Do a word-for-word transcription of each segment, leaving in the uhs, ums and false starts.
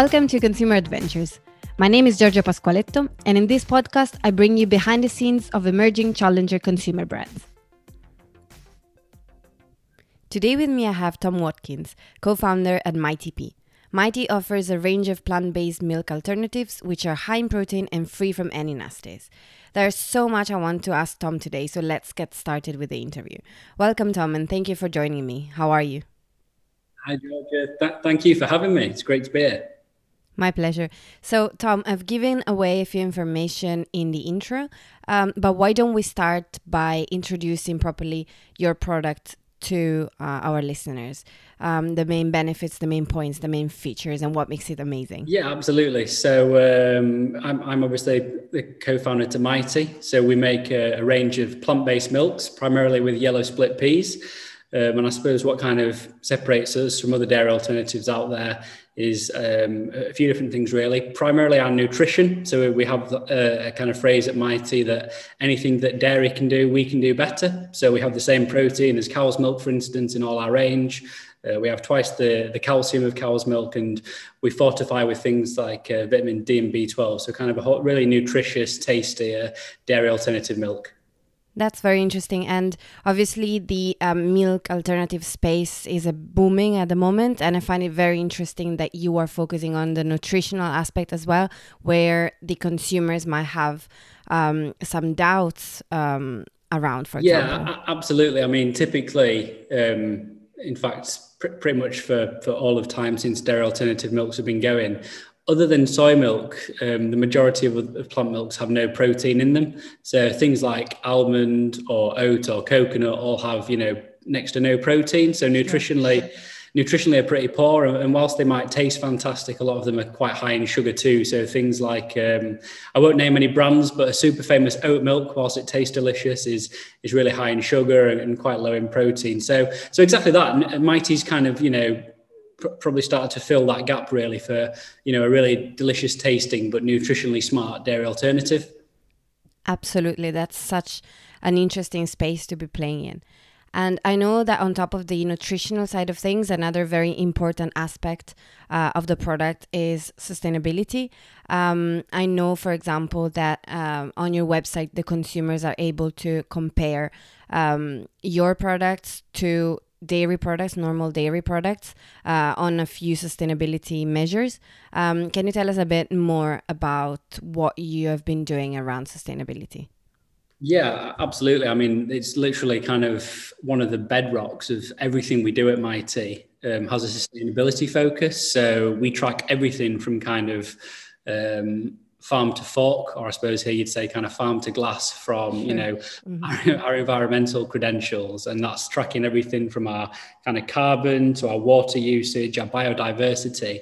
Welcome to Consumer Adventures. My name is Giorgio Pasqualetto, and in this podcast, I bring you behind the scenes of emerging challenger consumer brands. Today with me, I have Tom Watkins, co-founder at Mighty Pea. Mighty offers a range of plant-based milk alternatives, which are high in protein and free from any nasties. There's so much I want to ask Tom today, so let's get started with the interview. Welcome, Tom, and thank you for joining me. How are you? Hi, Georgia. Th- thank you for having me. It's great to be here. My pleasure. So, Tom, I've given away a few information in the intro, um, but why don't we start by introducing properly your product to uh, our listeners, um, the main benefits, the main points, the main features, and what makes it amazing. Yeah, absolutely. So um, I'm, I'm obviously the co-founder to Mighty. So we make a, a range of plant-based milks, primarily with yellow split peas. Um, and I suppose what kind of separates us from other dairy alternatives out there is um, a few different things, really. Primarily our nutrition. So we have a, a kind of phrase at Mighty that anything that dairy can do, we can do better. So we have the same protein as cow's milk, for instance, in all our range. Uh, we have twice the, the calcium of cow's milk, and we fortify with things like uh, vitamin D and B twelve. So kind of a hot, really nutritious, tasty uh, dairy alternative milk. That's very interesting. And obviously the um, milk alternative space is a booming at the moment. And I find it very interesting that you are focusing on the nutritional aspect as well, where the consumers might have um, some doubts um, around, for example. Yeah, absolutely. I mean, typically, um, in fact, pr- pretty much for, for all of time since dairy alternative milks have been going, other than soy milk, um, the majority of, of plant milks have no protein in them. So things like almond or oat or coconut all have, you know, next to no protein. So nutritionally, nutritionally are pretty poor. And whilst they might taste fantastic, a lot of them are quite high in sugar too. So things like, um, I won't name any brands, but a super famous oat milk, whilst it tastes delicious, is is really high in sugar and, and quite low in protein. So, so exactly that. Mighty's kind of, you know, probably started to fill that gap, really, for, you know, a really delicious tasting but nutritionally smart dairy alternative. Absolutely. That's such an interesting space to be playing in. And I know that on top of the nutritional side of things, another very important aspect uh, of the product is sustainability. Um, I know, for example, that um, on your website, the consumers are able to compare um, your products to dairy products, normal dairy products, uh, on a few sustainability measures. Um, can you tell us a bit more about what you have been doing around sustainability? Yeah, absolutely. I mean, it's literally kind of one of the bedrocks of everything we do at Mighty, um, has a sustainability focus. So we track everything from kind of um, farm to fork, or I suppose here you'd say kind of farm to glass, from, you know, mm-hmm. our, our environmental credentials. And that's tracking everything from our kind of carbon to our water usage, our biodiversity.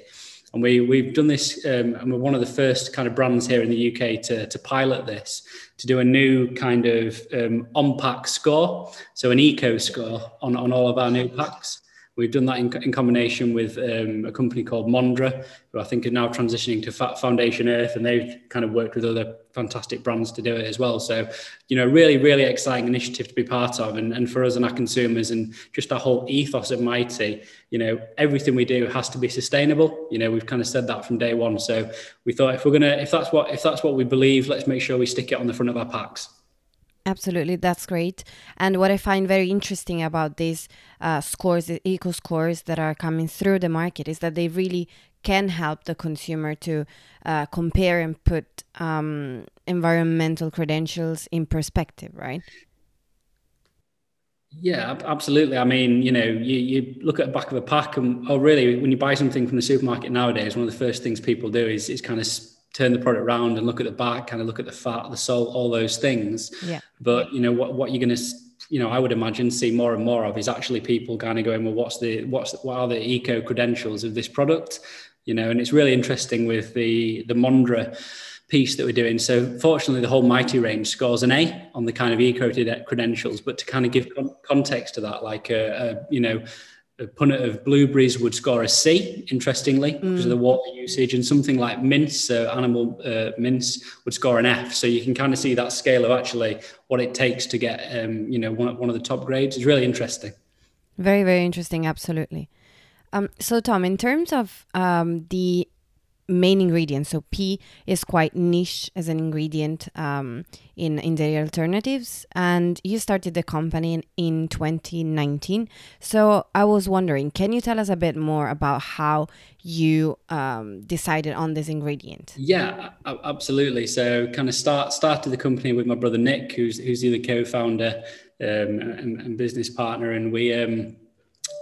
And we, we've done this, um, and we're one of the first kind of brands here in the U K to, to pilot this, to do a new kind of um, on-pack score, so an eco score on, on all of our new packs. We've done that in, in combination with um, a company called Mondra, who I think are now transitioning to Foundation Earth, and they've kind of worked with other fantastic brands to do it as well. So, you know, really, really exciting initiative to be part of. And, and for us and our consumers and just our whole ethos at Mighty, you know, everything we do has to be sustainable. You know, we've kind of said that from day one. So we thought if we're going to, if that's what, if that's what we believe, let's make sure we stick it on the front of our packs. Absolutely. That's great. And what I find very interesting about these uh, scores, the eco scores that are coming through the market, is that they really can help the consumer to uh, compare and put um, environmental credentials in perspective, right? Yeah, absolutely. I mean, you know, you, you look at the back of a pack and, oh, really, when you buy something from the supermarket nowadays, one of the first things people do is, is kind of sp- turn the product around and look at the back, kind of look at the fat, the salt, all those things. Yeah. But, you know, what, what you're going to, you know, I would imagine see more and more of is actually people kind of going, well, what's the, what's, what are the eco credentials of this product? You know, and it's really interesting with the, the Mondra piece that we're doing. So fortunately, the whole Mighty range scores an A on the kind of eco credentials, but to kind of give context to that, like, uh, you know, a punnet of blueberries would score a C, interestingly, mm. because of the water usage, and something like mince, uh, animal uh, mince, would score an F. So you can kind of see that scale of actually what it takes to get, um, you know, one, one of the top grades. It's really interesting. Very, very interesting. Absolutely. Um, so, Tom, in terms of um, the main ingredient. So pea is quite niche as an ingredient um, in, in dairy alternatives. And you started the company in, in twenty nineteen. So I was wondering, can you tell us a bit more about how you um, decided on this ingredient? Yeah, absolutely. So kind of start started the company with my brother Nick, who's who's the other co-founder um, and, and business partner. And we um,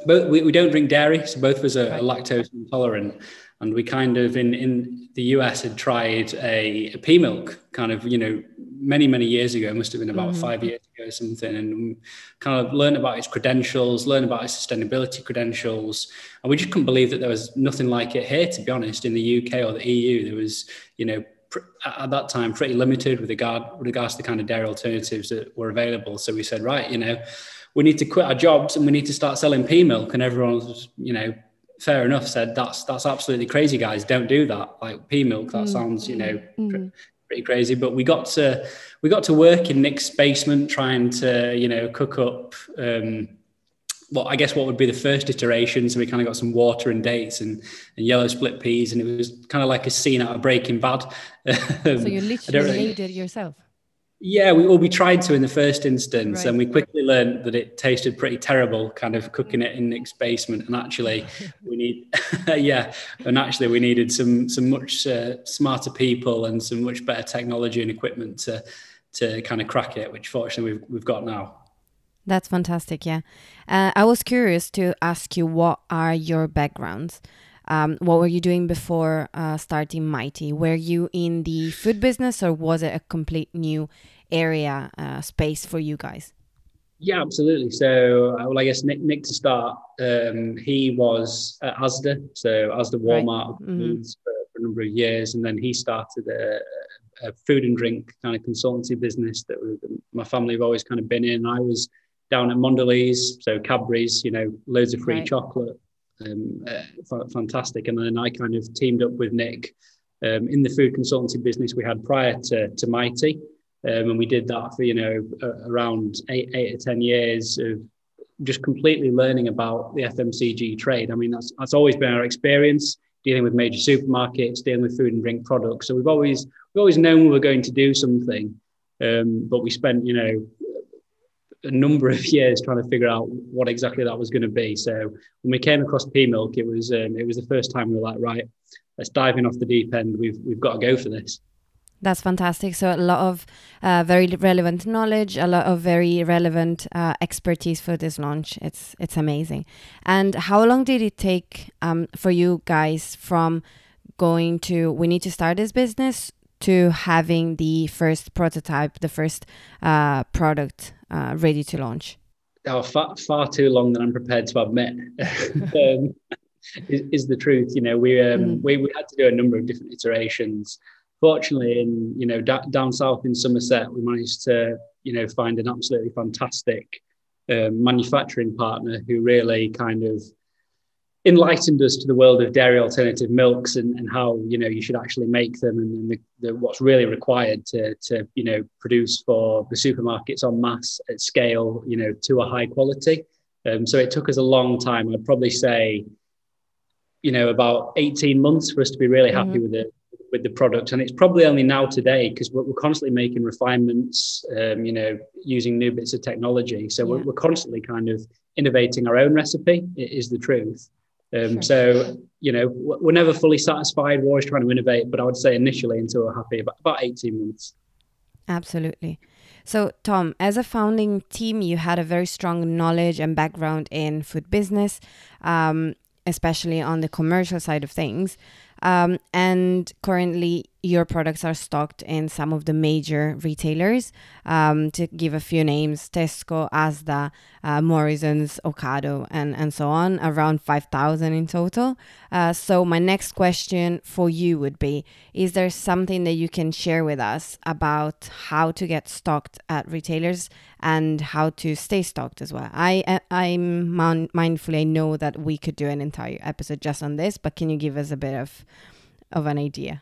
both we, we don't drink dairy, so both of us are right. lactose intolerant. And we kind of, in, in the U S, had tried a, a pea milk kind of, you know, many, many years ago. It must have been about mm-hmm. five years ago or something. And kind of learned about its credentials, learned about its sustainability credentials. And we just couldn't believe that there was nothing like it here, to be honest, in the U K or the E U. There was, you know, pr- at that time, pretty limited with regard with regards to the kind of dairy alternatives that were available. So we said, right, you know, we need to quit our jobs and we need to start selling pea milk. And everyone was, you know, fair enough, said that's that's absolutely crazy, guys, don't do that, like pea milk, that mm. sounds, you know, mm. pre- pretty crazy. But we got to we got to work in Nick's basement trying to, you know, cook up um well, I guess what would be the first iteration. So we kind of got some water and dates and, and yellow split peas, and it was kind of like a scene out of Breaking Bad. So you literally made it yourself? Yeah, we well, we tried to in the first instance, right. and we quickly learned that it tasted pretty terrible, kind of cooking it in Nick's basement. And actually, we need, yeah, and actually we needed some some much uh, smarter people and some much better technology and equipment to to kind of crack it, which fortunately we've we've got now. That's fantastic. Yeah, uh, I was curious to ask you, what are your backgrounds? Um, what were you doing before uh, starting Mighty? Were you in the food business, or was it a complete new area, uh, space for you guys? Yeah, absolutely. So, well, I guess Nick, Nick to start, um, he was at Asda, so Asda Walmart right. mm-hmm. for, for a number of years, and then he started a, a food and drink kind of consultancy business that we, my family have always kind of been in. I was down at Mondelez, so Cadbury's, you know, loads of free right. chocolate. Um, uh, fantastic. And then I kind of teamed up with Nick um, in the food consultancy business we had prior to, to Mighty, um, and we did that for, you know, uh, around eight, eight or ten years of just completely learning about the F M C G trade. I mean, that's that's always been our experience, dealing with major supermarkets, dealing with food and drink products. So we've always we've always known we were going to do something, um, but we spent, you know, a number of years trying to figure out what exactly that was going to be. So when we came across pea milk, it was um, it was the first time we were like, right, let's dive in off the deep end. We've we've got to go for this. That's fantastic. So a lot of uh, very relevant knowledge, a lot of very relevant uh, expertise for this launch. It's it's amazing. And how long did it take um, for you guys from going to, we need to start this business, to having the first prototype, the first uh, product uh, ready to launch? Oh, far, far too long than I'm prepared to admit. um, is, is the truth. You know, we, um, mm. we we had to do a number of different iterations. Fortunately, in you know da- down south in Somerset, we managed to you know find an absolutely fantastic um, manufacturing partner who really kind of enlightened us to the world of dairy alternative milks and, and how, you know, you should actually make them and the, the, what's really required to, to, you know, produce for the supermarkets en masse at scale, you know, to a high quality. Um, so it took us a long time. I'd probably say, you know, about eighteen months for us to be really happy mm-hmm. with it, with the product. And it's probably only now today, because we're, we're constantly making refinements, um, you know, using new bits of technology. So yeah. we're, we're constantly kind of innovating our own recipe, is the truth. Um, sure. So, you know, we're never fully satisfied. We're always trying to innovate, but I would say initially until we're happy, about, about eighteen months. Absolutely. So, Tom, as a founding team, you had a very strong knowledge and background in food business, um, especially on the commercial side of things. Um, and currently, your products are stocked in some of the major retailers. Um, to give a few names, Tesco, Asda, uh, Morrisons, Ocado, and, and so on, around five thousand in total. Uh, so my next question for you would be, is there something that you can share with us about how to get stocked at retailers and how to stay stocked as well? I, I'm man- mindfully, I know that we could do an entire episode just on this, but can you give us a bit of of an idea?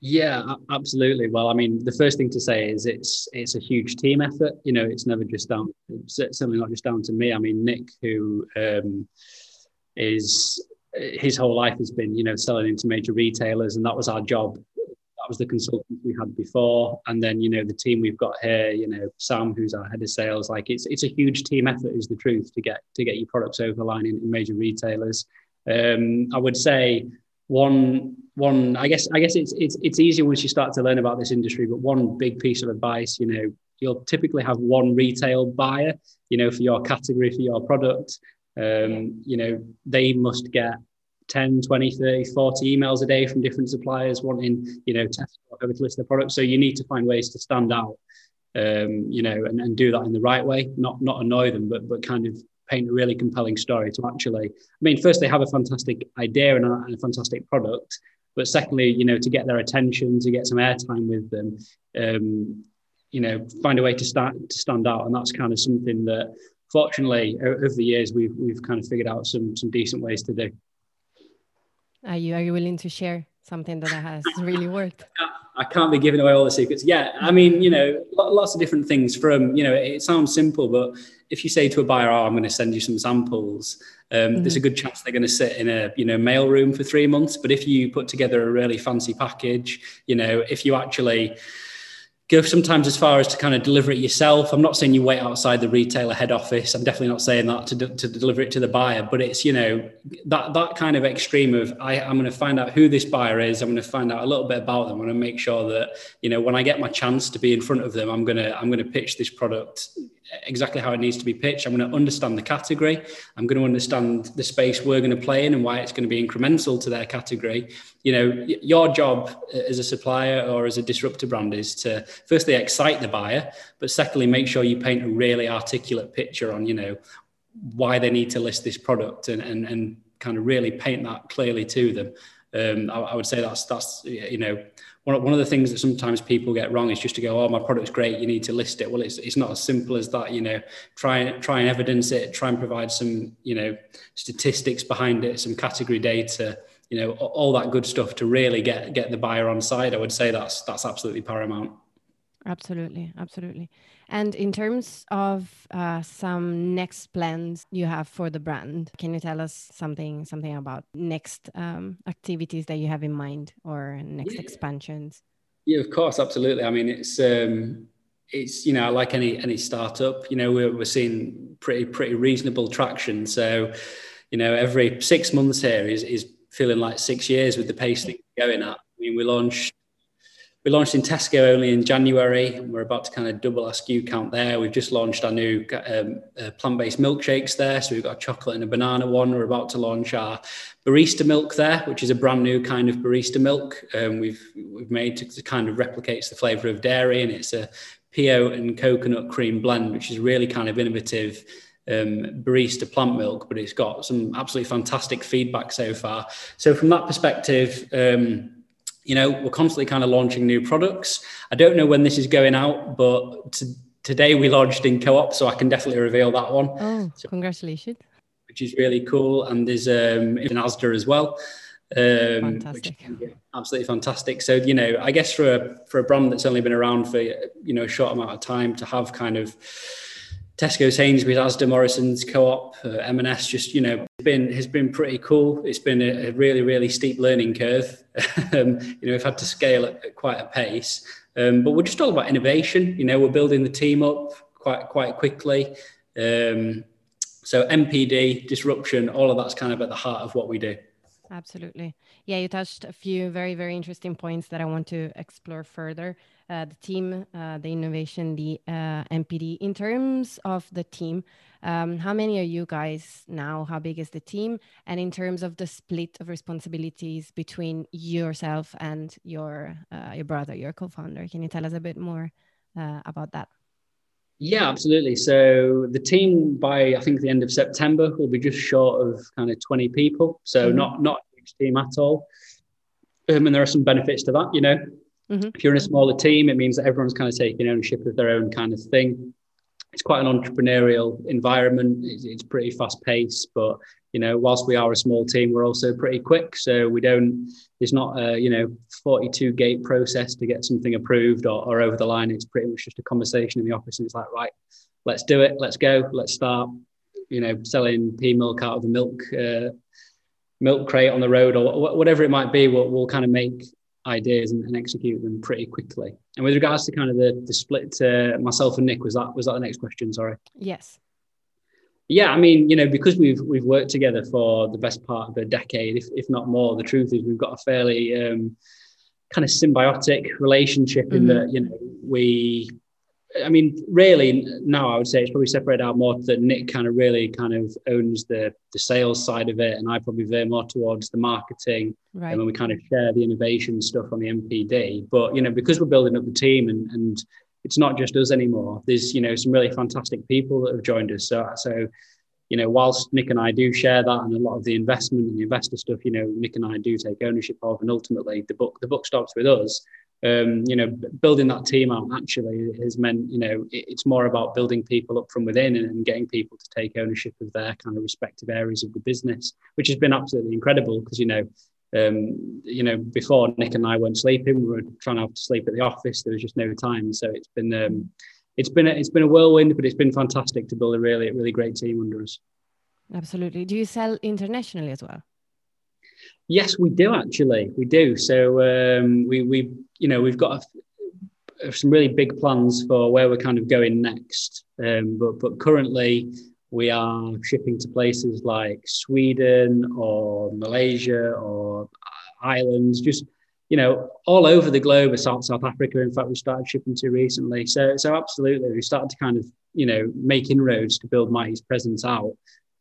Yeah, absolutely. Well, I mean, the first thing to say is it's it's a huge team effort. You know, it's never just down, certainly not just down to me. I mean, Nick, who um, is his whole life has been, you know, selling into major retailers, and that was our job. That was the consultant we had before. And then, you know, the team we've got here, you know, Sam, who's our head of sales, like it's it's a huge team effort, is the truth, to get to get your products over the line in, in major retailers. Um, I would say one one I guess I guess it's it's it's easier once you start to learn about this industry, but one big piece of advice, you know, you'll typically have one retail buyer, you know, for your category, for your product. Um, you know, they must get ten, twenty, thirty, forty emails a day from different suppliers wanting, you know, Tesco to list their products. So you need to find ways to stand out, um, you know, and, and do that in the right way, not not annoy them, but but kind of paint a really compelling story to actually, I mean, first, they have a fantastic idea and a, and a fantastic product. But secondly, you know, to get their attention, to get some airtime with them, um, you know, find a way to start to stand out. And that's kind of something that, fortunately, over the years, we've we've kind of figured out some some decent ways to do. Are you are you willing to share something that has really worked? I can't be giving away all the secrets. Yeah, I mean, you know, lots of different things from, you know, it sounds simple, but if you say to a buyer, oh, I'm going to send you some samples, um, mm-hmm. there's a good chance they're going to sit in a, you know, mail room for three months. But if you put together a really fancy package, you know, if you actually go sometimes as far as to kind of deliver it yourself. I'm not saying you wait outside the retailer head office. I'm definitely not saying that to, do, to deliver it to the buyer, but it's, you know, that that kind of extreme of I, I'm going to find out who this buyer is. I'm going to find out a little bit about them. I'm going to make sure that, you know, when I get my chance to be in front of them, I'm going to, I'm going to pitch this product exactly how it needs to be pitched. I'm going to understand the category. I'm going to understand the space we're going to play in and why it's going to be incremental to their category. You know, your job as a supplier or as a disruptor brand is to firstly excite the buyer, but secondly, make sure you paint a really articulate picture on, you know, why they need to list this product and, and, and kind of really paint that clearly to them. Um, I, I would say that's, that's, you know, one, one of the things that sometimes people get wrong is just to go, oh, my product's great, you need to list it. Well, it's it's not as simple as that, you know, try and, try and evidence it, try and provide some, you know, statistics behind it, some category data, you know, all that good stuff to really get, get the buyer on side. I would say that's, that's absolutely paramount. Absolutely. Absolutely. And in terms of uh, some next plans you have for the brand, can you tell us something, something about next um, activities that you have in mind or next yeah. expansions? Yeah, of course. Absolutely. I mean, it's, um, it's, you know, like any, any startup, you know, we're, we're seeing pretty, pretty reasonable traction. So, you know, every six months here is, is feeling like six years with the pace that we're going at. I mean, we launched We launched in Tesco only in January, and we're about to kind of double our S K U count there. We've just launched our new um, uh, plant-based milkshakes there. So we've got a chocolate and a banana one. We're about to launch our barista milk there, which is a brand new kind of barista milk um, we've we've made to, to kind of replicates the flavour of dairy. And it's a pea and coconut cream blend, which is really kind of innovative um, barista plant milk, but it's got some absolutely fantastic feedback so far. So from that perspective, um, you know, we're constantly kind of launching new products. I don't know when this is going out, but t- today we launched in Co-op, so I can definitely reveal that one. Oh, so, congratulations. Which is really cool. And there's um, in Asda as well. Um, fantastic. Which, yeah, absolutely fantastic. So, you know, I guess for a, for a brand that's only been around for, you know, a short amount of time to have kind of Tesco, Sainsbury's, Asda, Morrison's, Co-op, uh, M and S, just, you know, been has been pretty cool. It's been a, a really, really steep learning curve. um, you know, we've had to scale at, at quite a pace, um, but we're just all about innovation. You know, we're building the team up quite, quite quickly. Um, so M P D, disruption, all of that's kind of at the heart of what we do. Absolutely. Yeah, you touched a few very, very interesting points that I want to explore further. Uh, the team, uh, the innovation, the uh, M P D. In terms of the team, um, how many are you guys now? How big is the team? And in terms of the split of responsibilities between yourself and your uh, your brother, your co-founder, can you tell us a bit more uh, about that? Yeah, absolutely. So the team by, I think, the end of September will be just short of kind of twenty people. So mm-hmm. not, not a huge team at all. Um, and there are some benefits to that, you know. Mm-hmm. If you're in a smaller team, it means that everyone's kind of taking ownership of their own kind of thing. It's quite an entrepreneurial environment. It's, it's pretty fast paced, but, you know, whilst we are a small team, we're also pretty quick. So we don't, it's not a, you know, forty-two gate process to get something approved or, or over the line. It's pretty much just a conversation in the office. And it's like, right, let's do it. Let's go. Let's start, you know, selling pea milk out of the milk, uh, milk crate on the road or whatever it might be, we'll, we'll kind of make ideas and, and execute them pretty quickly. And with regards to kind of the, the split to uh, myself and Nick, was that was that the next question? Sorry. Yes. Yeah, I mean, you know, because we've we've worked together for the best part of a decade, if if not more. The truth is, we've got a fairly um, kind of symbiotic relationship mm-hmm. in that, you know, we. I mean, really now I would say it's probably separated out more that Nick kind of really kind of owns the the sales side of it, and I probably veer more towards the marketing. Right. And when we kind of share the innovation stuff on the M P D. But, you know, because we're building up the team and and it's not just us anymore, there's, you know, some really fantastic people that have joined us. So, so you know, whilst Nick and I do share that and a lot of the investment and the investor stuff, you know, Nick and I do take ownership of, and ultimately the book the book stops with us. Um, you know, building that team out actually has meant, you know, it, it's more about building people up from within and, and getting people to take ownership of their kind of respective areas of the business, which has been absolutely incredible because, you know, um, you know, before Nick and I weren't sleeping, we were trying to have to sleep at the office. There was just no time. So it's been, um, it's been, a, it's been a whirlwind, but it's been fantastic to build a really, really great team under us. Absolutely. Do you sell internationally as well? Yes, we do actually. We do. So um, we we you know we've got a, some really big plans for where we're kind of going next. Um, but but currently we are shipping to places like Sweden or Malaysia or Ireland, just you know all over the globe. South South Africa, in fact, we started shipping to recently. So so absolutely, we started to kind of you know make inroads to build Mighty's presence out.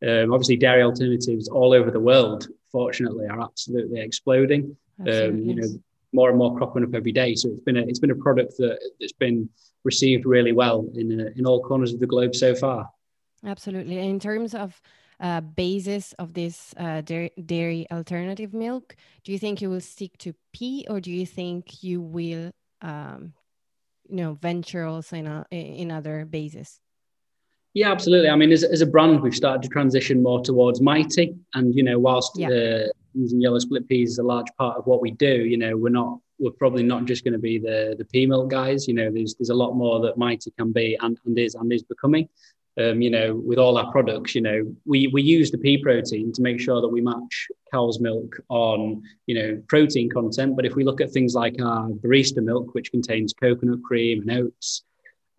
Um, obviously, dairy alternatives all over the world, fortunately, are absolutely exploding. Absolutely. Um, you know, more and more cropping up every day. So it's been a it's been a product that that's been received really well in a, in all corners of the globe so far. Absolutely. In terms of uh, basis of this uh, dairy, dairy alternative milk, do you think you will stick to pea, or do you think you will, um, you know, venture also in a, in other bases? Yeah, absolutely. I mean, as, as a brand, we've started to transition more towards Mighty. And, you know, whilst yeah. uh, using yellow split peas is a large part of what we do, you know, we're not, we're probably not just going to be the the pea milk guys. You know, there's there's a lot more that Mighty can be and, and is and is becoming. Um, you know, with all our products, you know, we, we use the pea protein to make sure that we match cow's milk on, you know, protein content. But if we look at things like our barista milk, which contains coconut cream and oats,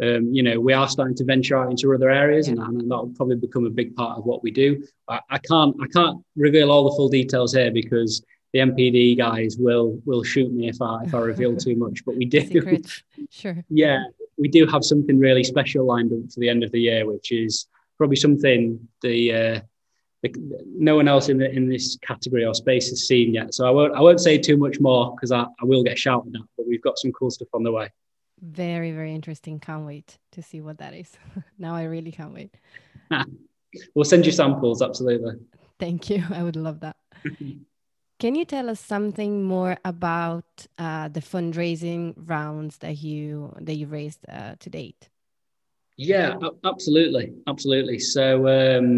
Um, you know, we are starting to venture out into other areas, yeah. and, and that'll probably become a big part of what we do. I, I can't, I can't reveal all the full details here because the M P D guys will will shoot me if I if I reveal too much. But we do, Secrets. Sure, yeah, we do have something really special lined up for the end of the year, which is probably something the, uh, the no one else in the, in this category or space has seen yet. So I won't I won't say too much more because I, I will get shouted at. But we've got some cool stuff on the way. Very, very interesting. Can't wait to see what that is. Now I really can't wait. We'll send you samples. Absolutely. Thank you. I would love that. Can you tell us something more about uh, the fundraising rounds that you that you raised uh, to date? Yeah, absolutely. Absolutely. So um,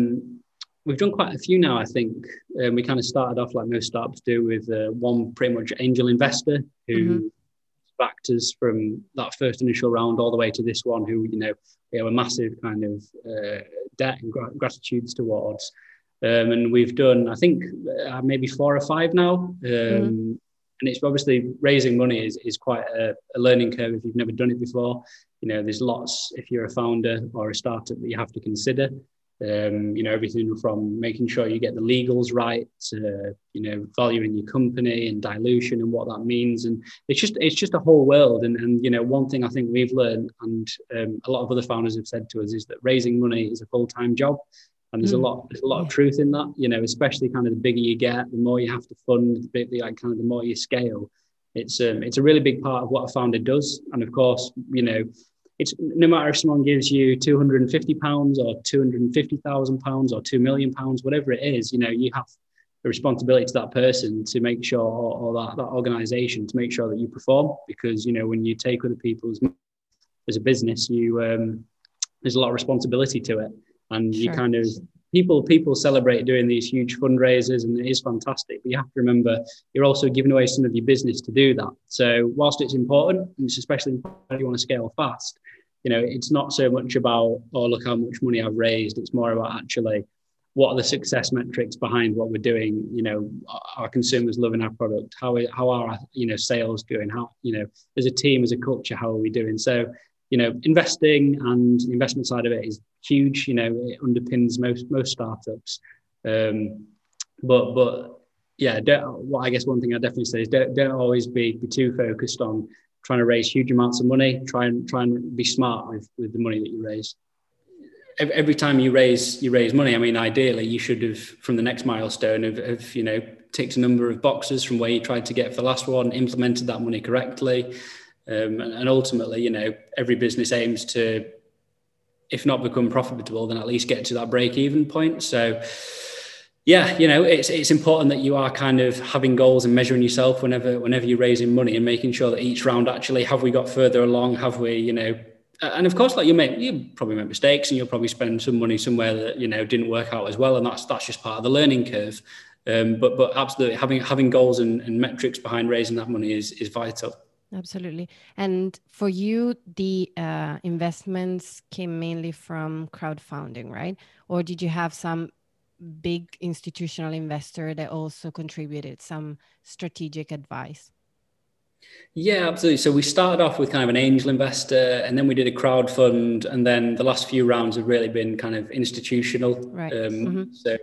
we've done quite a few now, I think. Um, we kind of started off like most startups do with uh, one pretty much angel investor who mm-hmm. backed us from that first initial round all the way to this one, who, you know, we have a massive kind of uh, debt and grat- gratitudes towards. Um, and we've done, I think, uh, maybe four or five now. Um, mm-hmm. And it's obviously raising money is, is quite a, a learning curve if you've never done it before. You know, there's lots, if you're a founder or a startup, that you have to consider. Um, you know, everything from making sure you get the legals right to, you know, valuing your company and dilution and what that means. And it's just it's just a whole world. And, and you know, one thing I think we've learned, and um, a lot of other founders have said to us, is that raising money is a full-time job. And there's mm. a lot there's a lot of truth in that, you know, especially kind of the bigger you get, the more you have to fund, the bigger, like, kind of the more you scale. It's um, it's a really big part of what a founder does. And of course, you know, it's no matter if someone gives you two hundred fifty pounds or two hundred fifty thousand pounds or two million pounds, whatever it is, you know, you have a responsibility to that person to make sure, or that, that organization, to make sure that you perform. Because, you know, when you take other people's money as a business, you um, there's a lot of responsibility to it. And sure. you kind of, people people celebrate doing these huge fundraisers, and it is fantastic. But you have to remember, you're also giving away some of your business to do that. So whilst it's important, and it's especially important if you want to scale fast, you know, it's not so much about, oh, look how much money I've raised. It's more about actually what are the success metrics behind what we're doing? You know, are consumers loving our product? How are, how are our, you know, sales going? How, you know, as a team, as a culture, how are we doing? So, you know, investing and the investment side of it is huge. You know, it underpins most most startups. Um, but but yeah, don't, well, I guess one thing I definitely say is don't don't always be, be too focused on trying to raise huge amounts of money. Try and try and be smart with, with the money that you raise. Every time you raise you raise money, I mean, ideally you should have, from the next milestone, have, have you know, ticked a number of boxes from where you tried to get for the last one, implemented that money correctly. Um, and ultimately, you know, every business aims to, if not become profitable, then at least get to that break-even point. So, yeah, you know, it's it's important that you are kind of having goals and measuring yourself whenever whenever you're raising money and making sure that each round, actually, have we got further along? Have we, you know, and of course, like you make, you probably make mistakes, and you'll probably spend some money somewhere that, you know, didn't work out as well, and that's that's just part of the learning curve. Um, but but absolutely, having having goals and, and metrics behind raising that money is is vital. Absolutely. And for you, the uh, investments came mainly from crowdfunding, right? Or did you have some big institutional investor that also contributed some strategic advice? Yeah, absolutely. So we started off with kind of an angel investor, and then we did a crowd fund. And then the last few rounds have really been kind of institutional. Right. Um, mm-hmm. So,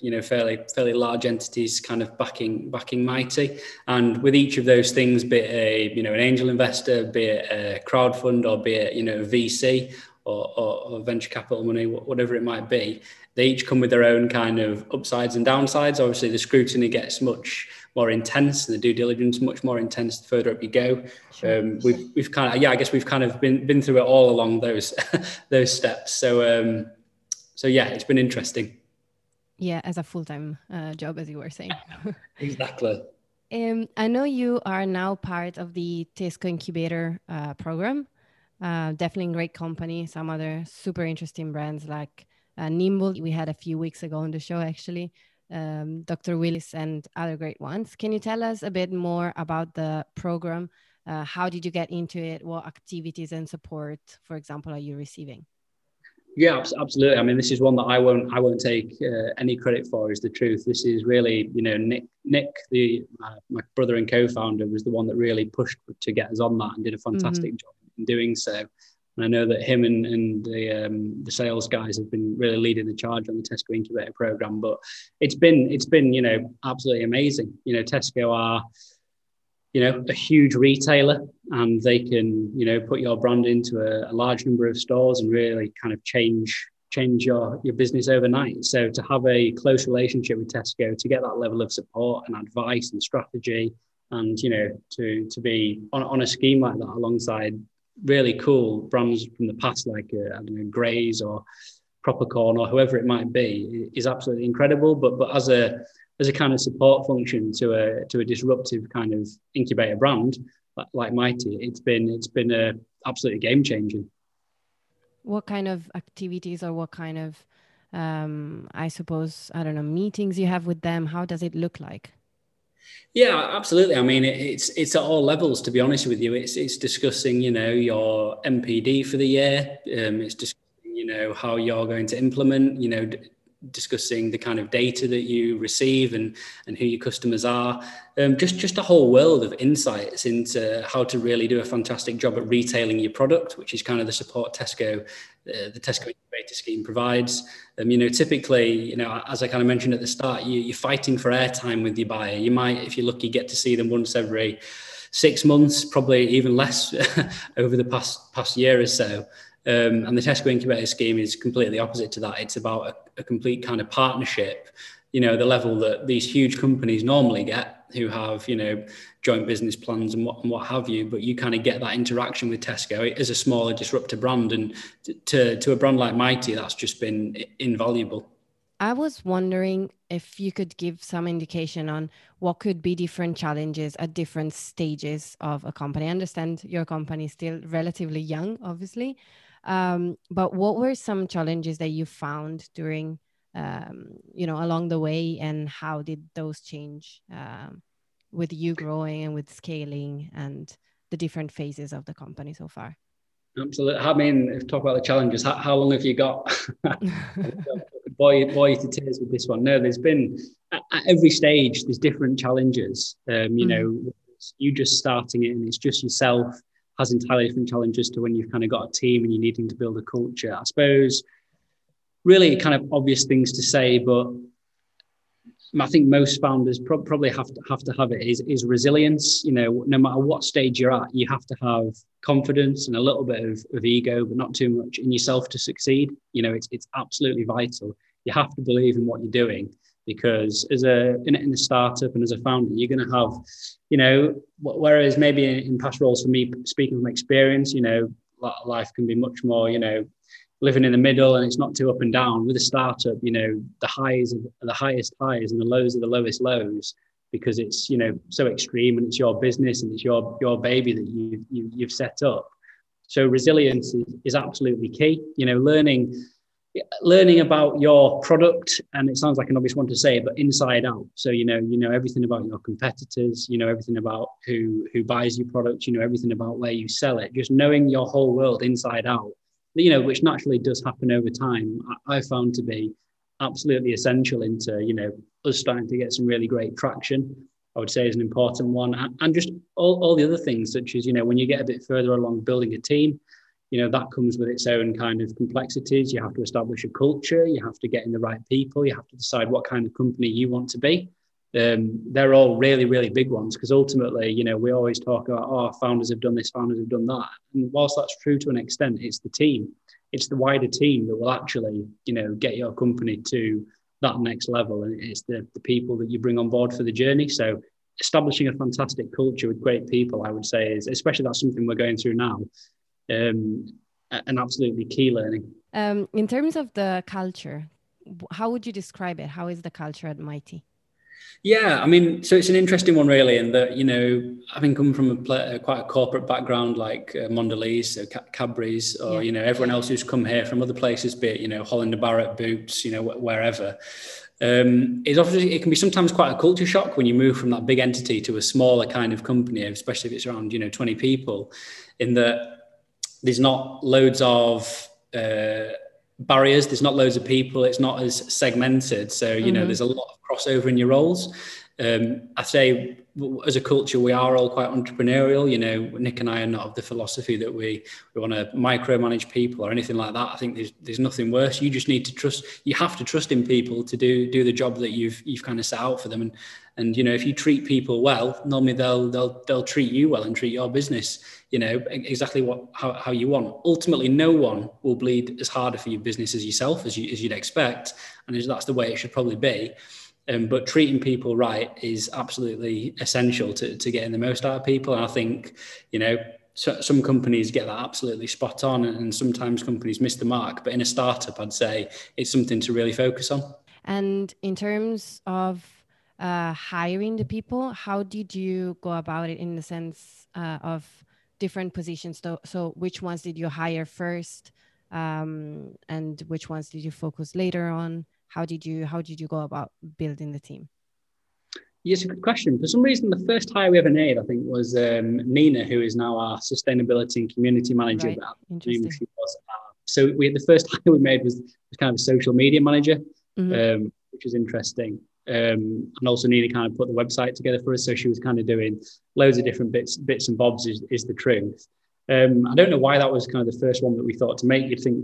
you know, fairly fairly large entities kind of backing backing Mighty, and with each of those things, be it a you know an angel investor, be it a crowd fund, or be it you know V C or, or, or venture capital money, whatever it might be, they each come with their own kind of upsides and downsides. Obviously, the scrutiny gets much more intense, and the due diligence much more intense the further up you go. Sure. Um, we've we've kind of yeah, I guess we've kind of been been through it all along those those steps. So um, so yeah, it's been interesting. Yeah, as a full-time uh, job, as you were saying. Exactly. Um, I know you are now part of the Tesco Incubator uh, program. Uh, definitely a great company. Some other super interesting brands like uh, Nimble, we had a few weeks ago on the show, actually. Um, Doctor Willis and other great ones. Can you tell us a bit more about the program? Uh, how did you get into it? What activities and support, for example, are you receiving? Yeah, absolutely. I mean, this is one that I won't I won't take uh, any credit for, is the truth. This is really, you know, Nick, Nick, the uh, my brother and co-founder, was the one that really pushed to get us on that, and did a fantastic mm-hmm. job in doing so. And I know that him and, and the um, the sales guys have been really leading the charge on the Tesco Incubator program. But it's been it's been, you know, absolutely amazing. You know, Tesco are, you know, a huge retailer, and they can, you know, put your brand into a, a large number of stores and really kind of change change your, your business overnight. So to have a close relationship with Tesco, to get that level of support and advice and strategy, and, you know, to, to be on, on a scheme like that alongside really cool brands from the past, like, uh, I don't know, Graze or Propercorn or whoever it might be, is absolutely incredible. But, but as a, as a kind of support function to a to a disruptive kind of incubator brand like, like Mighty, it's been it's been a absolutely game changing. What kind of activities, or what kind of um, I suppose I don't know meetings you have with them? How does it look like? Yeah, absolutely. I mean, it, it's it's at all levels. To be honest with you, it's it's discussing you know your M P D for the year. Um, it's discussing you know how you're going to implement. You know. D- discussing the kind of data that you receive and and who your customers are, um, just just a whole world of insights into how to really do a fantastic job at retailing your product, which is kind of the support Tesco, uh, the Tesco Incubator scheme provides. Um, you know, typically, you know, as I kind of mentioned at the start, you, you're fighting for airtime with your buyer. You might, if you're lucky, get to see them once every six months, probably even less over the past past year or so. Um, and the Tesco Incubator scheme is completely opposite to that. It's about a, a complete kind of partnership, you know, the level that these huge companies normally get, who have, you know, joint business plans and what, and what have you. But you kind of get that interaction with Tesco as a smaller disruptor brand. And to, to a brand like Mighty, that's just been invaluable. I was wondering if you could give some indication on what could be different challenges at different stages of a company. I understand your company is still relatively young, obviously. Um, but what were some challenges that you found during, um, you know, along the way, and how did those change um, with you growing and with scaling and the different phases of the company so far? Absolutely. I mean, if you talk about the challenges, how, how long have you got? boil, boil you to tears with this one. No, there's been, at, at every stage, there's different challenges. Um, you mm. know, you just starting it and it's just yourself has entirely different challenges to when you've kind of got a team and you're needing to build a culture. I suppose really kind of obvious things to say, but I think most founders pro- probably have to have to have it is, is resilience. You know, no matter what stage you're at, you have to have confidence and a little bit of, of ego, but not too much in yourself to succeed. You know, it's it's absolutely vital. You have to believe in what you're doing, because as a in, in a startup and as a founder, you're going to have, you know, whereas maybe in, in past roles for me, speaking from experience, you know, life can be much more, you know, living in the middle, and it's not too up and down. With a startup, you know, the highs are the highest highs and the lows are the lowest lows, because it's, you know, so extreme, and it's your business and it's your your baby that you, you you've set up. So resilience is, is absolutely key. You know, learning learning about your product, and it sounds like an obvious one to say, but inside out. So you know you know everything about your competitors, you know everything about who who buys your products, you know everything about where you sell it. Just knowing your whole world inside out, you know, which naturally does happen over time, I, I found to be absolutely essential into, you know, us starting to get some really great traction, I would say, is an important one. And just all, all the other things, such as, you know, when you get a bit further along building a team, you know, that comes with its own kind of complexities. You have to establish a culture, you have to get in the right people, you have to decide what kind of company you want to be. Um, they're all really, really big ones, because ultimately, you know, we always talk about, oh, founders have done this, founders have done that. And whilst that's true to an extent, it's the team, it's the wider team that will actually, you know, get your company to that next level. And it's the, the people that you bring on board for the journey. So establishing a fantastic culture with great people, I would say, is, especially that's something we're going through now, um, an absolutely key learning. Um, in terms of the culture, how would you describe it? How is the culture at Mighty? Yeah, I mean, so it's an interesting one, really, in that, you know, having come from a pl- quite a corporate background like uh, Mondelez, so C- Cadbury's, or, yeah. you know, everyone else who's come here from other places, be it, you know, Hollander Barrett, Boots, you know, wh- wherever, um, it's obviously, it can be sometimes quite a culture shock when you move from that big entity to a smaller kind of company, especially if it's around, you know, twenty people, in that there's not loads of... Uh, barriers, there's not loads of people, it's not as segmented, so you mm-hmm. know there's a lot of crossover in your roles. um I say as a culture we are all quite entrepreneurial. You know, Nick and I are not of the philosophy that we we want to micromanage people or anything like that. I think there's there's nothing worse. You just need to trust, you have to trust in people to do do the job that you've you've kind of set out for them, and and you know, if you treat people well, normally they'll they'll they'll treat you well and treat your business, you know, exactly what how, how you want. Ultimately, no one will bleed as hard for your business as yourself, as, you, as you'd expect. And that's the way it should probably be. Um, but treating people right is absolutely essential to, to getting the most out of people. And I think, you know, so, some companies get that absolutely spot on, and, and sometimes companies miss the mark. But in a startup, I'd say it's something to really focus on. And in terms of uh, hiring the people, how did you go about it in the sense uh, of different positions? So, so which ones did you hire first, um, and which ones did you focus later on? How did you how did you go about building the team? Yes, a good question. For some reason, the first hire we ever made, I think, was um, Nina, who is now our sustainability and community manager. Right. Interesting. She was. So we the first hire we made was, was kind of a social media manager, mm-hmm. um, which was interesting. Um, and also Nina kind of put the website together for us, so she was kind of doing loads of different bits bits and bobs is, is the truth. Um, I don't know why that was kind of the first one that we thought to make. You'd think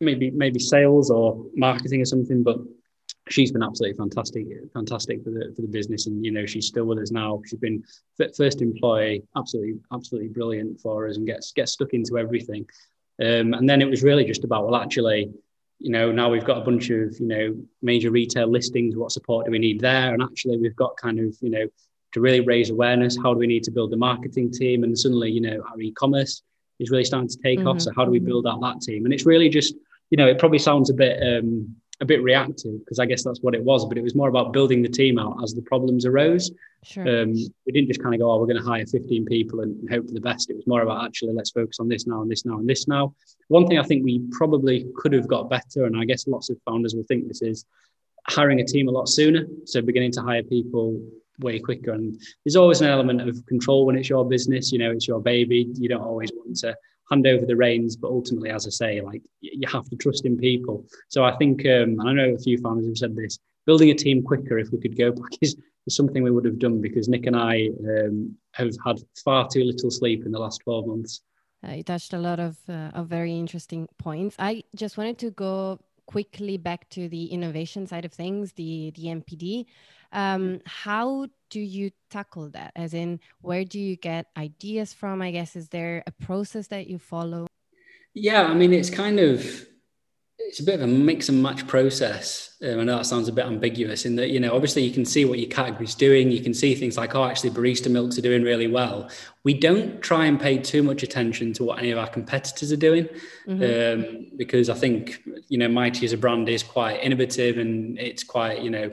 maybe maybe sales or marketing or something, but she's been absolutely fantastic fantastic for the for the business, and you know, she's still with us now. She's been first employee, absolutely absolutely brilliant for us, and gets gets stuck into everything. Um, and then it was really just about, well, actually, you know, now we've got a bunch of, you know, major retail listings, what support do we need there? And actually we've got kind of, you know, to really raise awareness, how do we need to build the marketing team? And suddenly, you know, our e-commerce is really starting to take mm-hmm. off. So how do we build out that team? And it's really just, you know, it probably sounds a bit, um, a bit reactive, because I guess that's what it was, but it was more about building the team out as the problems arose. Sure. Um, we didn't just kind of go, oh, we're going to hire fifteen people and, and hope for the best. It was more about actually, let's focus on this now and this now and this now. One thing I think we probably could have got better, and I guess lots of founders will think this, is hiring a team a lot sooner. So beginning to hire people way quicker. And there's always an element of control when it's your business. You know, it's your baby. You don't always want to hand over the reins, but ultimately, as I say, like, you have to trust in people. So I think, um, and I know a few founders have said this, building a team quicker, if we could go back, is, is something we would have done, because Nick and I um, have had far too little sleep in the last twelve months. Uh, you touched a lot of, uh, of very interesting points. I just wanted to go quickly back to the innovation side of things, the, the M P D. Um, how do you tackle that? As in, where do you get ideas from? I guess, is there a process that you follow? Yeah, I mean, it's kind of, it's a bit of a mix and match process. Um, I know that sounds a bit ambiguous in that, you know, obviously you can see what your category's doing. You can see things like, oh, actually barista milks are doing really well. We don't try and pay too much attention to what any of our competitors are doing, mm-hmm. um, because I think, you know, Mighty as a brand is quite innovative, and it's quite, you know,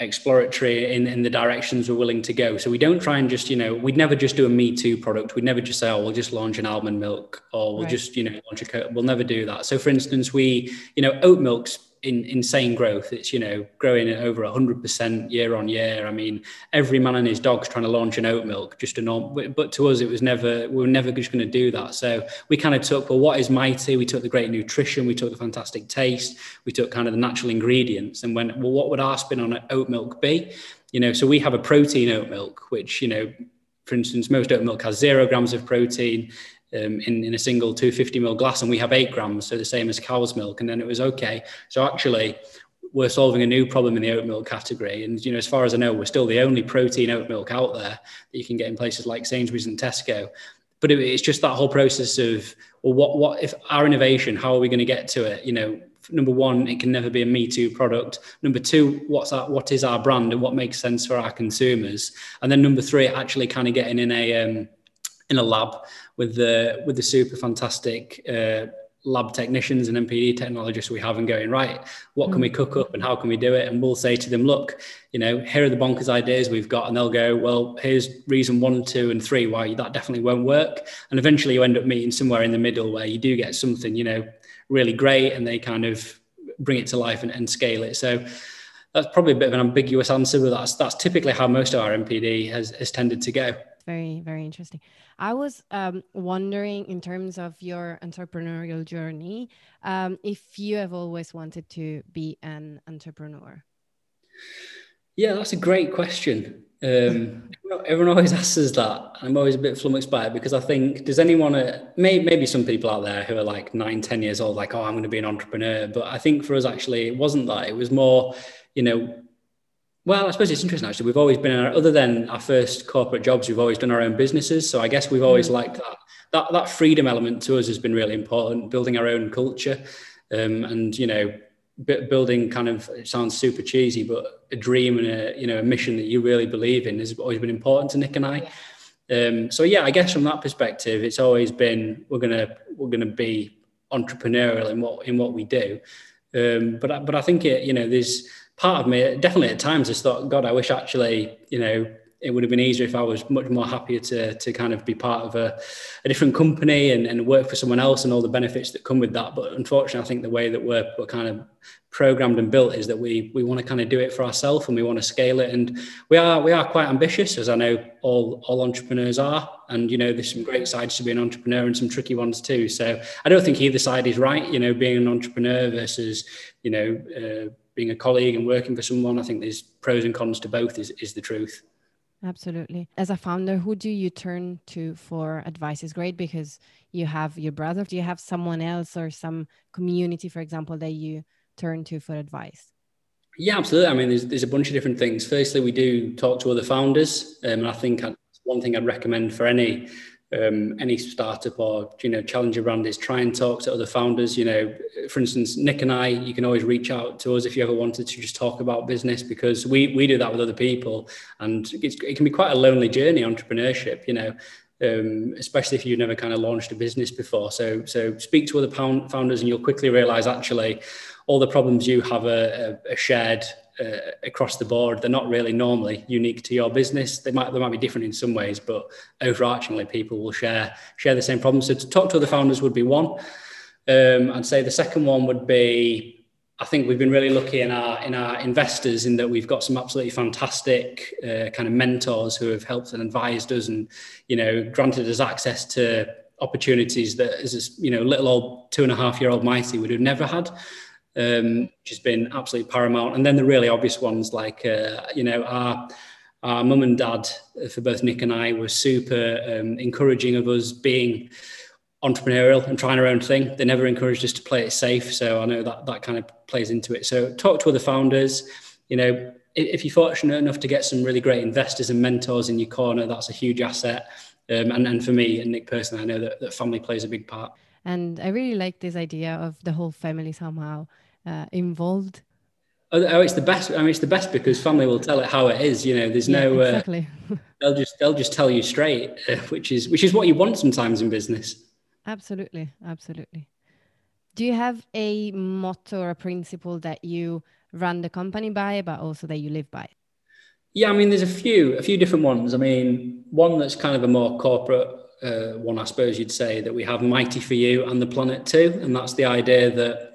exploratory in, in the directions we're willing to go. So we don't try and just, you know, we'd never just do a Me Too product. We'd never just say, oh, we'll just launch an almond milk, or we'll right. just, you know, launch a coat. We'll never do that. So for instance, we, you know, oat milk's in insane growth. It's, you know, growing at over one hundred percent year on year. I mean, every man and his dog's trying to launch an oat milk, just a norm. But to us, it was never, we were never just going to do that. So we kind of took, well, what is Mighty? We took the great nutrition, we took the fantastic taste, we took kind of the natural ingredients, and went, well, what would our spin on an oat milk be? You know, so we have a protein oat milk, which, you know, for instance, most oat milk has zero grams of protein. Um, in, in a single two hundred fifty milliliter glass, and we have eight grams, so the same as cow's milk. And then it was, okay, so actually we're solving a new problem in the oat milk category. And, you know, as far as I know, we're still the only protein oat milk out there that you can get in places like Sainsbury's and Tesco. But it, it's just that whole process of, well, what, what if our innovation, how are we going to get to it? You know, number one, it can never be a Me Too product. Number two, what's that, what is our brand and what makes sense for our consumers? And then number three, actually kind of getting in a, um, in a lab with the with the super fantastic uh, lab technicians and M P D technologists we have, and going, right, what can we cook up and how can we do it? And we'll say to them, look, you know, here are the bonkers ideas we've got. And they'll go, well, here's reason one, two, and three why that definitely won't work. And eventually you end up meeting somewhere in the middle where you do get something, you know, really great, and they kind of bring it to life and, and scale it. So that's probably a bit of an ambiguous answer, but that's, that's typically how most of our M P D has, has tended to go. Very, very interesting. I was um, wondering, in terms of your entrepreneurial journey, um, if you have always wanted to be an entrepreneur? Yeah, that's a great question. Um, everyone always asks us that. I'm always a bit flummoxed by it, because I think, does anyone, uh, may, maybe some people out there who are like nine, ten years old, like, oh, I'm going to be an entrepreneur. But I think for us, actually, it wasn't that. It was more, you know, well, I suppose it's interesting, actually. We've always been, in our, other than our first corporate jobs, we've always done our own businesses. So I guess we've always liked that. That, that freedom element to us has been really important, building our own culture, um, and, you know, building kind of, it sounds super cheesy, but a dream and a, you know, a mission that you really believe in has always been important to Nick and I. Um, so, yeah, I guess from that perspective, it's always been, we're going to, we're going to be entrepreneurial in what, in what we do. Um, but, I, but I think, it, you know, there's, part of me definitely at times has thought, God, I wish actually, you know, it would have been easier if I was much more happier to to kind of be part of a, a different company and, and work for someone else and all the benefits that come with that. But unfortunately, I think the way that we're, we're kind of programmed and built is that we we want to kind of do it for ourselves, and we want to scale it. And we are we are quite ambitious, as I know all, all entrepreneurs are. And, you know, there's some great sides to be an entrepreneur and some tricky ones too. So I don't think either side is right, you know, being an entrepreneur versus, you know, uh, being a colleague and working for someone. I think there's pros and cons to both is, is the truth. Absolutely. As a founder, who do you turn to for advice? It's great because you have your brother. Do you have someone else or some community, for example, that you turn to for advice? Yeah, absolutely. I mean, there's, there's a bunch of different things. Firstly, we do talk to other founders. Um, and I think that's one thing I'd recommend for any Um, any startup or, you know, challenger brand is try and talk to other founders. You know, for instance, Nick and I, you can always reach out to us if you ever wanted to just talk about business, because we we do that with other people, and it's, it can be quite a lonely journey, entrepreneurship, you know, um, especially if you've never kind of launched a business before. So so speak to other pound founders, and you'll quickly realize actually all the problems you have are, are shared Uh, across the board. They're not really normally unique to your business. They might they might be different in some ways, but overarchingly people will share share the same problems. So to talk to other founders would be one. Um, I'd say the second one would be I think we've been really lucky in our in our investors, in that we've got some absolutely fantastic uh, kind of mentors who have helped and advised us, and you know, granted us access to opportunities that, as you know, little old two and a half year old Mighty would have never had, um, which has been absolutely paramount. And then the really obvious ones, like uh, you know, our our mum and dad for both Nick and I were super um, encouraging of us being entrepreneurial and trying our own thing. They never encouraged us to play it safe. So I know that that kind of plays into it. So talk to other founders. You know, if you're fortunate enough to get some really great investors and mentors in your corner, that's a huge asset. Um, and, and for me and Nick personally, I know that, that family plays a big part. And I really like this idea of the whole family somehow uh, involved. Oh, it's the best. I mean, it's the best because family will tell it how it is. You know, there's yeah, no, uh, exactly. they'll just, they'll just tell you straight, uh, which is, which is what you want sometimes in business. Absolutely. Absolutely. Do you have a motto or a principle that you run the company by, but also that you live by? Yeah, I mean, there's a few, a few different ones. I mean, one that's kind of a more corporate uh, one, I suppose you'd say, that we have Mighty for you and the planet too. And that's the idea that,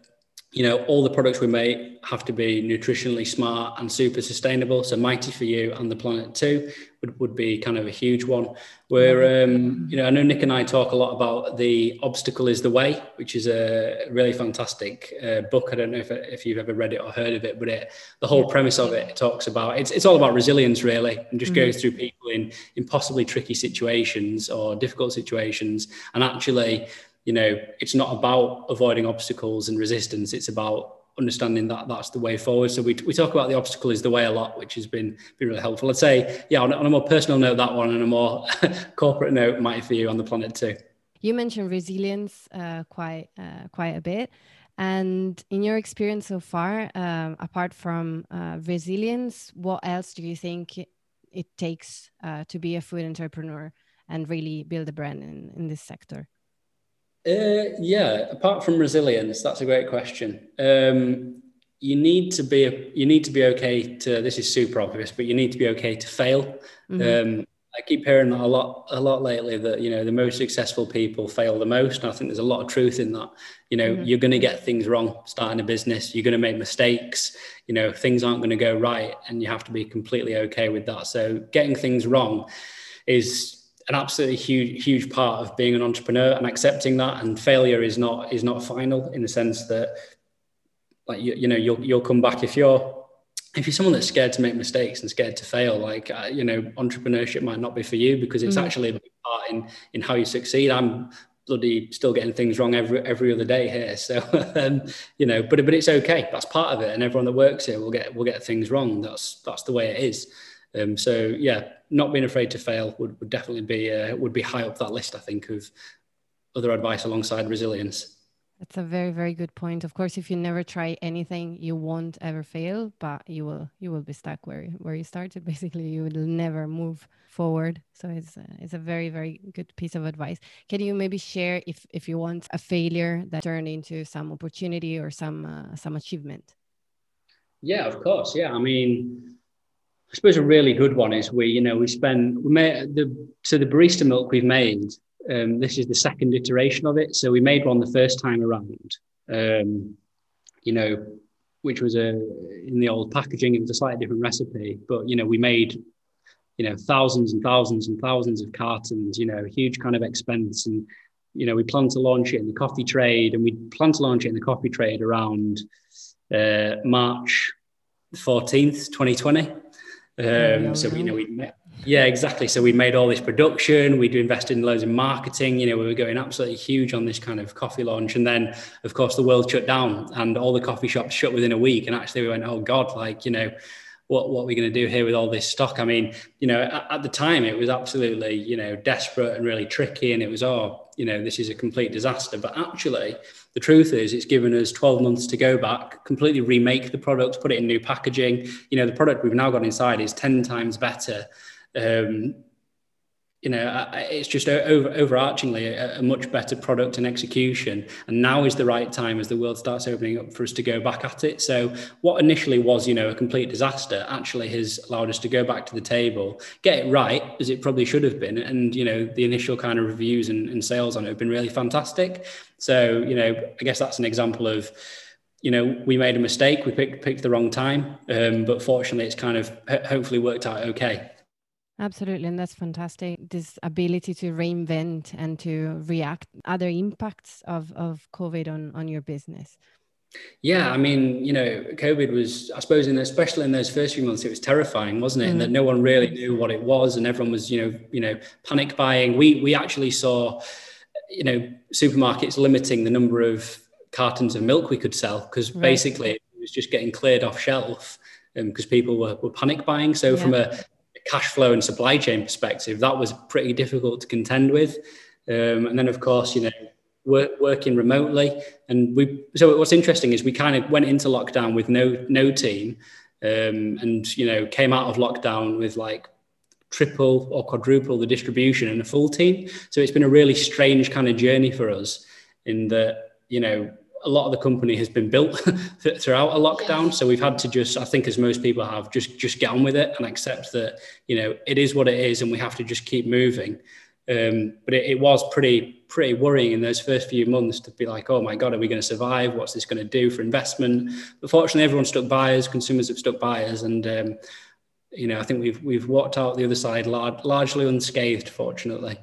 you know, all the products we make have to be nutritionally smart and super sustainable. So Mighty for you and the planet too would, would be kind of a huge one where, um, you know, I know Nick and I talk a lot about The Obstacle is the Way, which is a really fantastic uh, book. I don't know if, if you've ever read it or heard of it, but it, the whole premise of it talks about, it's, it's all about resilience really, and just mm-hmm. goes through people in impossibly tricky situations or difficult situations. And actually, you know, it's not about avoiding obstacles and resistance. It's about understanding that that's the way forward. So we we talk about The Obstacle is the Way a lot, which has been, been really helpful. I'd say, yeah, on, on a more personal note, that one, and a more corporate note, Mighty for you on the planet too. You mentioned resilience uh, quite, uh, quite a bit. And in your experience so far, um, apart from uh, resilience, what else do you think it takes uh, to be a food entrepreneur and really build a brand in, in this sector? Uh, yeah, apart from resilience, that's a great question. Um, you need to be a, you need to be okay to, this is super obvious, but you need to be okay to fail. Mm-hmm. Um, I keep hearing that a lot, a lot lately, that, you know, the most successful people fail the most. And I think there's a lot of truth in that. You know, mm-hmm. you're going to get things wrong starting a business. You're going to make mistakes. You know, things aren't going to go right, and you have to be completely okay with that. So getting things wrong is an absolutely huge, huge part of being an entrepreneur, and accepting that. And failure is not is not final, in the sense that, like, you, you know, you'll you'll come back. If you're if you're someone that's scared to make mistakes and scared to fail, like uh, you know, entrepreneurship might not be for you, because it's mm-hmm. actually a big part in in how you succeed. I'm bloody still getting things wrong every every other day here, so um, you know, but but it's okay. That's part of it, and everyone that works here will get will get things wrong. That's that's the way it is. Um, so yeah, not being afraid to fail would, would definitely be uh, would be high up that list, I think, of other advice alongside resilience. That's a very, very good point. Of course, if you never try anything, you won't ever fail, but you will you will be stuck where where you started. Basically, you will never move forward. So it's a, it's a very, very good piece of advice. Can you maybe share if if you want a failure that turned into some opportunity or some uh, some achievement? Yeah, of course. Yeah, I mean, I suppose a really good one is we, you know, we spend, we made the, so the barista milk we've made, um, this is the second iteration of it. So we made one the first time around, um, you know, which was a, in the old packaging, it was a slightly different recipe, but, you know, we made, you know, thousands and thousands and thousands of cartons, you know, huge kind of expense. And, you know, we planned to launch it in the coffee trade, and we planned to launch it in the coffee trade around uh, March fourteenth, twenty twenty. Um, so, you know, we, yeah, exactly. So we made all this production, we'd invested in loads of marketing, you know, we were going absolutely huge on this kind of coffee launch. And then of course the world shut down and all the coffee shops shut within a week. And actually we went, oh God, like, you know, what, what are we going to do here with all this stock? I mean, you know, at, at the time it was absolutely, you know, desperate and really tricky, and it was, oh, you know, this is a complete disaster. But actually the truth is it's given us twelve months to go back, completely remake the product, put it in new packaging. You know, the product we've now got inside is ten times better. Um, you know, it's just over, overarchingly a, a much better product and execution. And now is the right time, as the world starts opening up, for us to go back at it. So what initially was, you know, a complete disaster actually has allowed us to go back to the table, get it right, as it probably should have been. And, you know, the initial kind of reviews and, and sales on it have been really fantastic. So, you know, I guess that's an example of you know, we made a mistake. We picked picked the wrong time, um, but fortunately, it's kind of hopefully worked out okay. Absolutely, and that's fantastic. This ability to reinvent and to react other impacts of of COVID on on your business. Yeah, I mean, you know, COVID was, I suppose, in especially in those first few months, it was terrifying, wasn't it? Mm. And that no one really knew what it was, and everyone was, you know, you know, panic buying. We we actually saw, you know, supermarkets limiting the number of cartons of milk we could sell, because right. basically it was just getting cleared off shelf, because um, people were, were panic buying. So yeah. from a cash flow and supply chain perspective, that was pretty difficult to contend with. Um, and then, of course, you know, Work, working remotely, and we so what's interesting is we kind of went into lockdown with no no team, um, and you know came out of lockdown with like triple or quadruple the distribution and a full team. So it's been a really strange kind of journey for us, in that you know a lot of the company has been built throughout a lockdown. So we've had to just, I think as most people have, just just get on with it and accept that you know it is what it is, and we have to just keep moving. Um, but it, it was pretty, pretty worrying in those first few months to be like, oh my God, are we going to survive? What's this going to do for investment? But fortunately, everyone stuck by us, consumers have stuck by us. And, um, you know, I think we've, we've walked out the other side lar- largely unscathed, fortunately.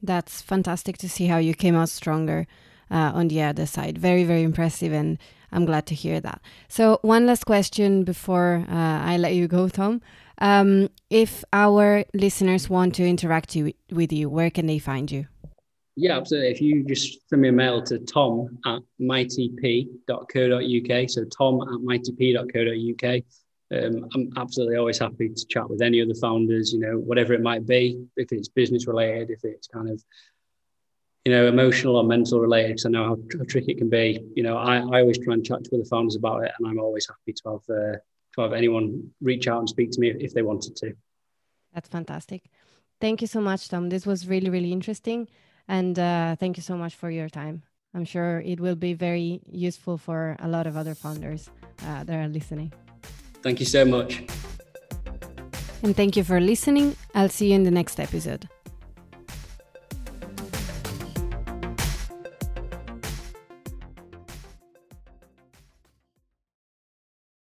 That's fantastic to see how you came out stronger uh, on the other side. Very, very impressive. And I'm glad to hear that. So one last question before uh, I let you go, Tom. Um, if our listeners want to interact you, with you, where can they find you? Yeah, absolutely. If you just send me a mail to tom at mighty pea dot co dot uk, so tom at mighty pea dot co dot uk, um, I'm absolutely always happy to chat with any of the founders, you know, whatever it might be, if it's business related, if it's kind of, you know, emotional or mental related, because I know how, how tricky it can be. You know, I, I always try and chat to other founders about it, and I'm always happy to have... Uh, to have anyone reach out and speak to me if they wanted to. That's fantastic. Thank you so much, Tom. This was really, really interesting. And uh, thank you so much for your time. I'm sure it will be very useful for a lot of other founders uh, that are listening. Thank you so much. And thank you for listening. I'll see you in the next episode.